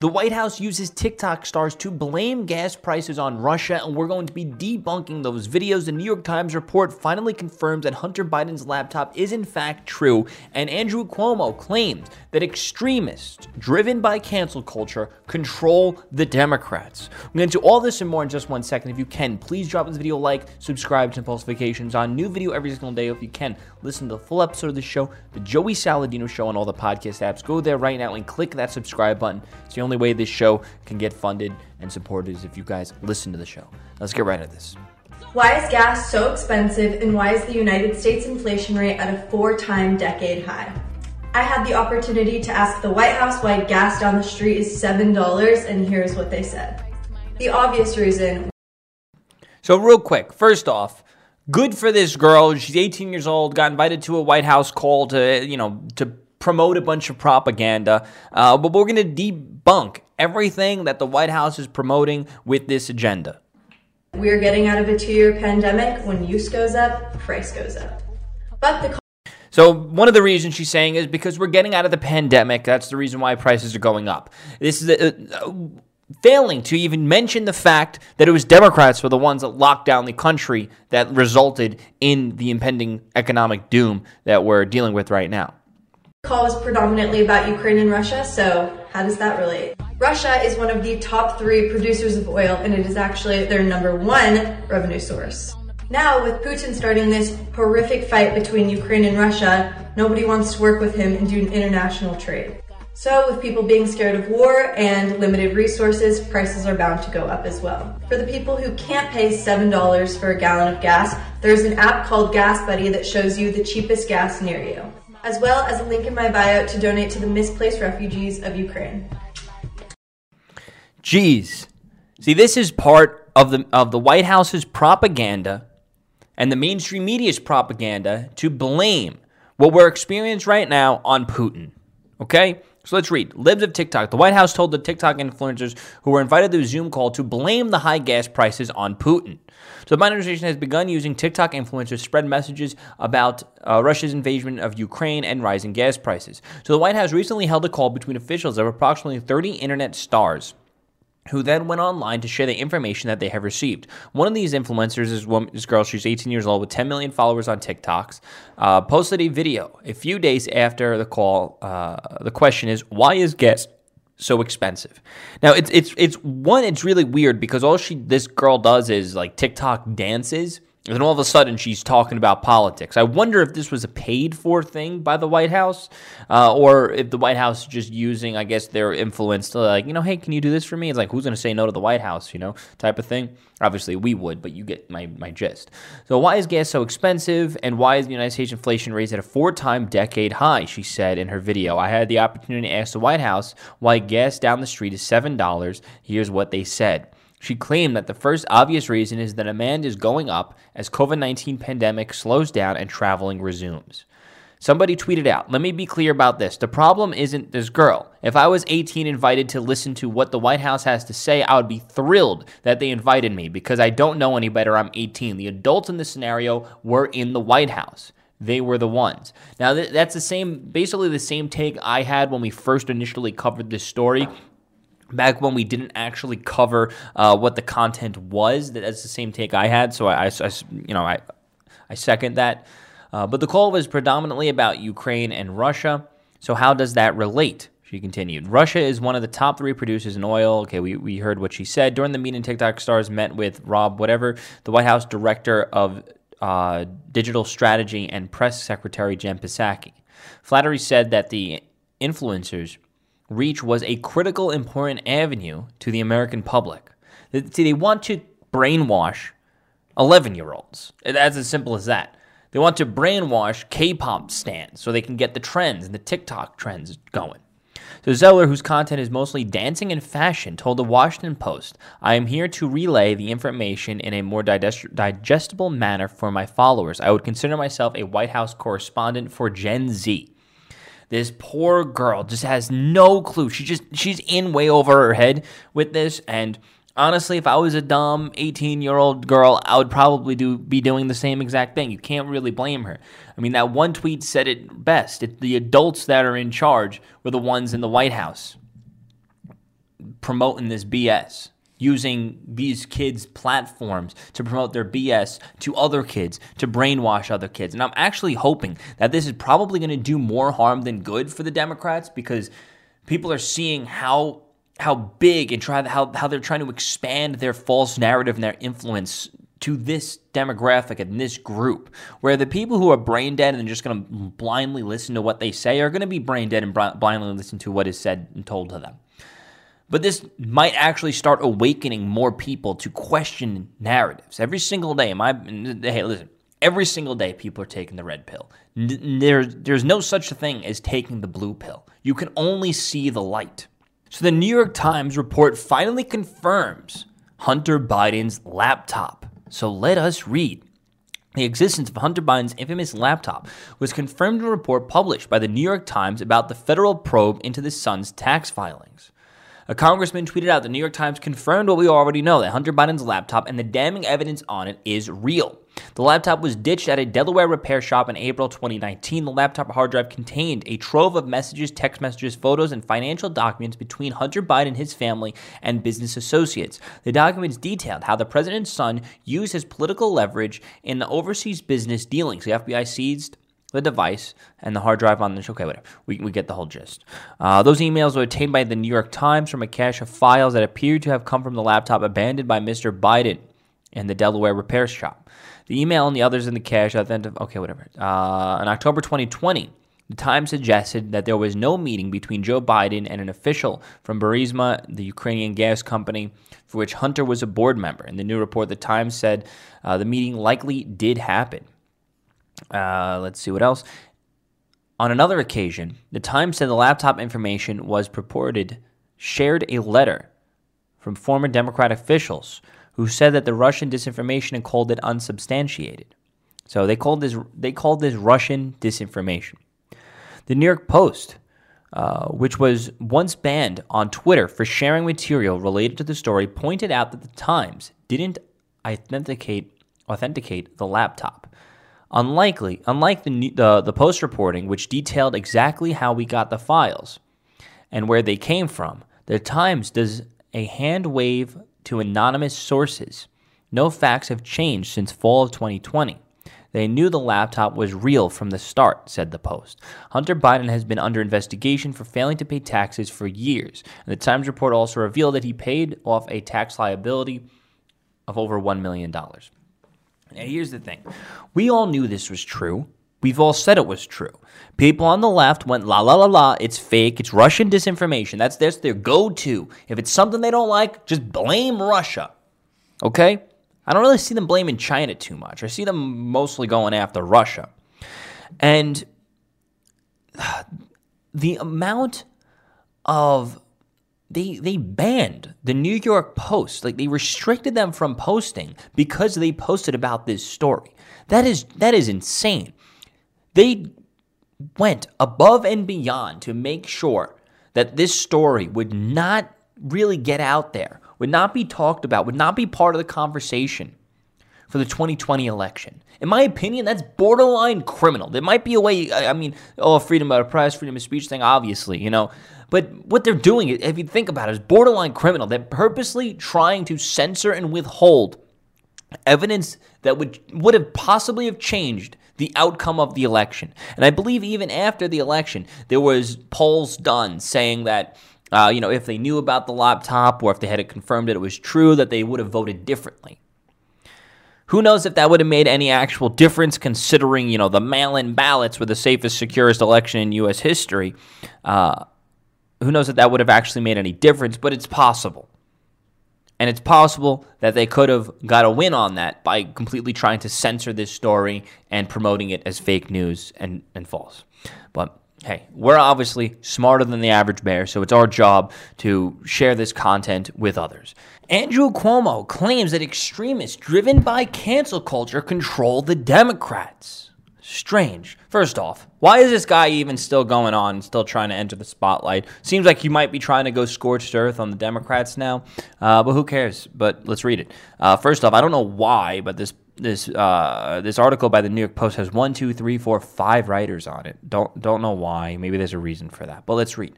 The White House uses TikTok stars to blame gas prices on Russia, and we're going to be debunking those videos. The New York Times report finally confirms that Hunter Biden's laptop is in fact true, and Andrew Cuomo claims that extremists driven by cancel culture control the Democrats. We're going to do all this and more in just 1 second. If you can, please drop this video a like, subscribe to Impulsifications on new video every single day. If you can, listen to the full episode of the show, The Joey Saladino Show, on all the podcast apps. Go there right now and click that subscribe button. It's the only way this show can get funded and supported is if you guys listen to the show. Let's get right at this. Why is gas so expensive, and why is the United States inflation rate at a 4-time decade high? I had the opportunity to ask the White House why gas down the street is $7, and here's what they said. The obvious reason. So real quick, first off, good for this girl. She's 18 years old, got invited to a White House call to, to promote a bunch of propaganda, but we're going to debunk everything that the White House is promoting with this agenda. We're getting out of a 2-year pandemic. When use goes up, price goes up. But the So one of the reasons she's saying is because we're getting out of the pandemic. That's the reason why prices are going up. This is failing to even mention the fact that it was Democrats were the ones that locked down the country that resulted in the impending economic doom that we're dealing with right now. The call was predominantly about Ukraine and Russia, so how does that relate? Russia is one of the top 3 producers of oil, and it is actually their number 1 revenue source. Now, with Putin starting this horrific fight between Ukraine and Russia, nobody wants to work with him and do international trade. So, with people being scared of war and limited resources, prices are bound to go up as well. For the people who can't pay $7 for a gallon of gas, there's an app called Gas Buddy that shows you the cheapest gas near you, as well as a link in my bio to donate to the misplaced refugees of Ukraine. Jeez. See, this is part of the White House's propaganda and the mainstream media's propaganda to blame what we're experiencing right now on Putin. Okay? So let's read. Libs of TikTok. The White House told the TikTok influencers who were invited to a Zoom call to blame the high gas prices on Putin. So the Biden administration has begun using TikTok influencers to spread messages about Russia's invasion of Ukraine and rising gas prices. So the White House recently held a call between officials of approximately 30 internet stars, who then went online to share the information that they have received. One of these influencers is this girl. She's 18 years old with 10 million followers on TikTok, posted a video a few days after the call. The question is, why is gas so expensive? Now, it's really weird because all this girl does is like TikTok dances, and then all of a sudden she's talking about politics. I wonder if this was a paid-for thing by the White House, or if the White House is just using, I guess, their influence to like, hey, can you do this for me? It's like, who's going to say no to the White House, type of thing? Obviously, we would, but you get my gist. So why is gas so expensive, and why is the United States inflation rate at a 4-time decade high, she said in her video. I had the opportunity to ask the White House why gas down the street is $7. Here's what they said. She claimed that the first obvious reason is that demand is going up as COVID-19 pandemic slows down and traveling resumes. Somebody tweeted out, let me be clear about this. The problem isn't this girl. If I was 18 invited to listen to what the White House has to say, I would be thrilled that they invited me because I don't know any better. I'm 18. The adults in this scenario were in the White House. They were the ones. Now, that's basically the same take I had when we first initially covered this story. Back when we didn't actually cover what the content was, that's the same take I had. So I second that. But the call was predominantly about Ukraine and Russia. So how does that relate? She continued. Russia is one of the top 3 producers in oil. Okay, we heard what she said during the meeting. TikTok stars met with Rob whatever, the White House director of digital strategy, and press secretary Jen Psaki. Flattery said that the influencers' reach was a critical, important avenue to the American public. See, they want to brainwash 11-year-olds. That's as simple as that. They want to brainwash K-pop stans so they can get the trends and the TikTok trends going. So Zeller, whose content is mostly dancing and fashion, told the Washington Post, I am here to relay the information in a more digestible manner for my followers. I would consider myself a White House correspondent for Gen Z. This poor girl just has no clue. She's in way over her head with this. And honestly, if I was a dumb 18-year-old girl, I would probably be doing the same exact thing. You can't really blame her. I mean, that one tweet said it best. It's the adults that are in charge were the ones in the White House. promoting this BS, using these kids' platforms to promote their BS to other kids, to brainwash other kids. And I'm actually hoping that this is probably going to do more harm than good for the Democrats, because people are seeing how big and how they're trying to expand their false narrative and their influence to this demographic and this group, where the people who are brain dead and just going to blindly listen to what they say are going to be brain dead and blindly listen to what is said and told to them. But this might actually start awakening more people to question narratives. Every single day, hey, listen, every single day people are taking the red pill. There's no such thing as taking the blue pill. You can only see the light. So the New York Times report finally confirms Hunter Biden's laptop. So let us read. The existence of Hunter Biden's infamous laptop was confirmed in a report published by the New York Times about the federal probe into the son's tax filings. A congressman tweeted out, "The New York Times confirmed what we already know, that Hunter Biden's laptop and the damning evidence on it is real. The laptop was ditched at a Delaware repair shop in April 2019. The laptop hard drive contained a trove of messages, text messages, photos, and financial documents between Hunter Biden, his family, and business associates. The documents detailed how the president's son used his political leverage in the overseas business dealings." The FBI seized the device and the hard drive on this. Okay, whatever. We get the whole gist. Those emails were obtained by the New York Times from a cache of files that appeared to have come from the laptop abandoned by Mr. Biden in the Delaware repair shop. The email and the others in the cache identified. Okay, whatever. In October 2020, the Times suggested that there was no meeting between Joe Biden and an official from Burisma, the Ukrainian gas company, for which Hunter was a board member. In the new report, the Times said the meeting likely did happen. Let's see what else. On another occasion, the Times said the laptop information was purported shared a letter from former Democrat officials who said that the Russian disinformation and called it unsubstantiated. So they called this Russian disinformation. The New York Post, which was once banned on Twitter for sharing material related to the story, pointed out that the Times didn't authenticate the laptop. Unlike the Post reporting, which detailed exactly how we got the files and where they came from, the Times does a hand wave to anonymous sources. No facts have changed since fall of 2020. They knew the laptop was real from the start, said the Post. Hunter Biden has been under investigation for failing to pay taxes for years. And the Times report also revealed that he paid off a tax liability of over $1 million. Now, here's the thing. We all knew this was true. We've all said it was true. People on the left went, la, la, la, la, it's fake, it's Russian disinformation. That's their go-to. If it's something they don't like, just blame Russia, okay? I don't really see them blaming China too much. I see them mostly going after Russia. And the amount of... They banned the New York Post. Like, they restricted them from posting because they posted about this story. That is insane. They went above and beyond to make sure that this story would not really get out there, would not be talked about, would not be part of the conversation for the 2020 election. In my opinion, that's borderline criminal. There might be a way, freedom of the press, freedom of speech thing, obviously, But what they're doing, if you think about it, is borderline criminal. They're purposely trying to censor and withhold evidence that would have possibly have changed the outcome of the election. And I believe even after the election, there was polls done saying that, if they knew about the laptop or if they had it confirmed that it was true, that they would have voted differently. Who knows if that would have made any actual difference, considering, the mail-in ballots were the safest, securest election in U.S. history. Who knows if that would have actually made any difference, but it's possible. And it's possible that they could have got a win on that by completely trying to censor this story and promoting it as fake news and false. But hey, we're obviously smarter than the average bear, so it's our job to share this content with others. Andrew Cuomo claims that extremists driven by cancel culture control the Democrats. Strange. First off, why is this guy even still going on, still trying to enter the spotlight? Seems like he might be trying to go scorched earth on the Democrats now, but who cares? But let's read it. First off, I don't know why, but this article by the New York Post has 1, 2, 3, 4, 5 writers on it. Don't know why. Maybe there's a reason for that. But let's read.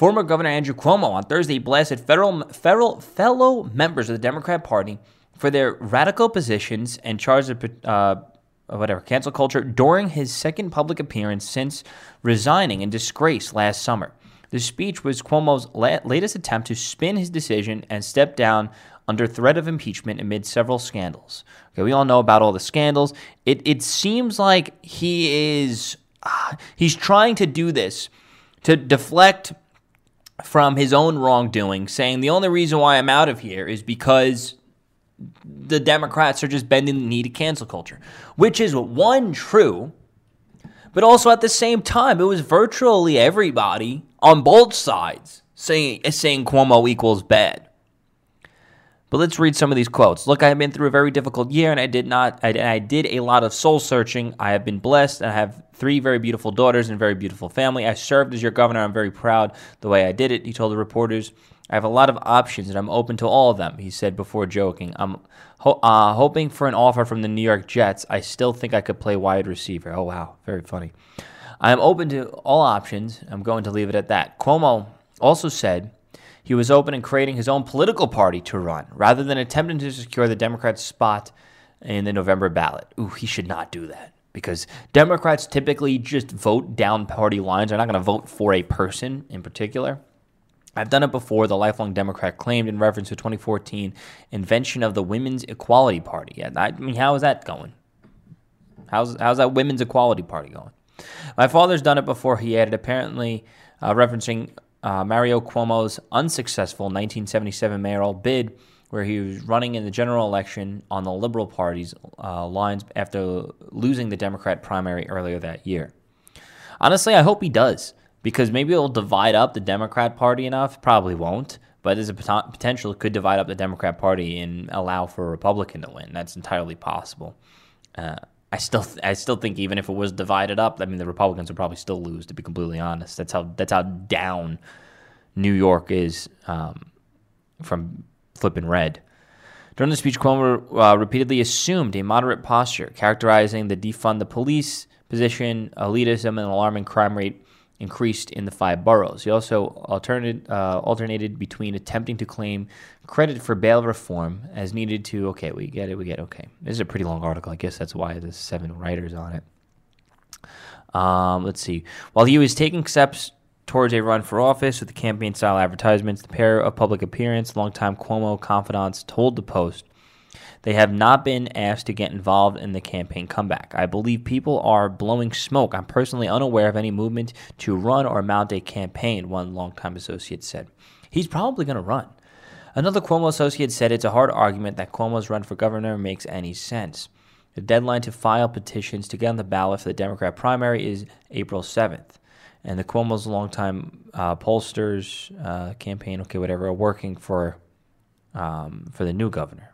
Former Governor Andrew Cuomo on Thursday blasted fellow members of the Democrat Party for their radical positions and charged cancel culture during his second public appearance since resigning in disgrace last summer. The speech was Cuomo's latest attempt to spin his decision and step down under threat of impeachment amid several scandals. Okay, we all know about all the scandals. It seems like he is he's trying to do this to deflect from his own wrongdoing, saying the only reason why I'm out of here is because the Democrats are just bending the knee to cancel culture, which is one true, but also at the same time, it was virtually everybody on both sides saying Cuomo equals bad. But let's read some of these quotes. Look, I have been through a very difficult year, and I did a lot of soul searching. I have been blessed, and I have three very beautiful daughters and a very beautiful family. I served as your governor. I'm very proud the way I did it, he told the reporters. I have a lot of options, and I'm open to all of them, he said before joking. I'm hoping for an offer from the New York Jets. I still think I could play wide receiver. Oh, wow. Very funny. I am open to all options. I'm going to leave it at that. Cuomo also said he was open in creating his own political party to run rather than attempting to secure the Democrats' spot in the November ballot. Ooh, he should not do that because Democrats typically just vote down party lines. They're not going to vote for a person in particular. I've done it before, the lifelong Democrat claimed in reference to 2014 invention of the Women's Equality Party. Yeah, I mean, how is that going? How's that Women's Equality Party going? My father's done it before, he added, apparently referencing Mario Cuomo's unsuccessful 1977 mayoral bid where he was running in the general election on the Liberal Party's lines after losing the Democrat primary earlier that year. Honestly, I hope he does. Because maybe it'll divide up the Democrat Party enough. Probably won't. But there's a potential it could divide up the Democrat Party and allow for a Republican to win. That's entirely possible. I still think even if it was divided up, I mean, the Republicans would probably still lose, to be completely honest. That's how down New York is from flipping red. During the speech, Cuomo repeatedly assumed a moderate posture, characterizing the defund the police position, elitism, and an alarming crime rate increased in the five boroughs. He also alternated between attempting to claim credit for bail reform as needed to, okay, we get it, okay. This is a pretty long article. I guess that's why there's 7 writers on it. Let's see. While he was taking steps towards a run for office with campaign-style advertisements, the pair of public appearance, longtime Cuomo confidants, told the Post, they have not been asked to get involved in the campaign comeback. I believe people are blowing smoke. I'm personally unaware of any movement to run or mount a campaign, one longtime associate said. He's probably going to run. Another Cuomo associate said it's a hard argument that Cuomo's run for governor makes any sense. The deadline to file petitions to get on the ballot for the Democrat primary is April 7th. And the Cuomo's longtime pollsters campaign, okay, whatever, are working for the new governor.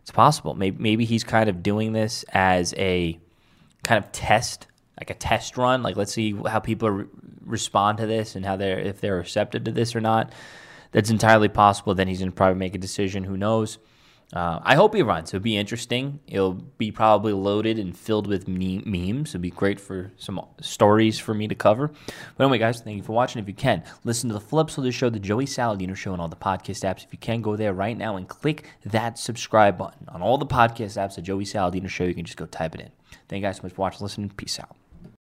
It's possible. Maybe he's kind of doing this as a kind of test, like a test run. Like, let's see how people respond to this and how if they're receptive to this or not. That's entirely possible. Then he's going to probably make a decision. Who knows? I hope he runs. It'll be interesting. It'll be probably loaded and filled with memes. It'll be great for some stories for me to cover. But anyway, guys, thank you for watching. If you can, listen to the Flips of the show, the Joey Saladino Show, on all the podcast apps. If you can, go there right now and click that subscribe button. On all the podcast apps, the Joey Saladino Show, you can just go type it in. Thank you guys so much for watching. Listen, peace out.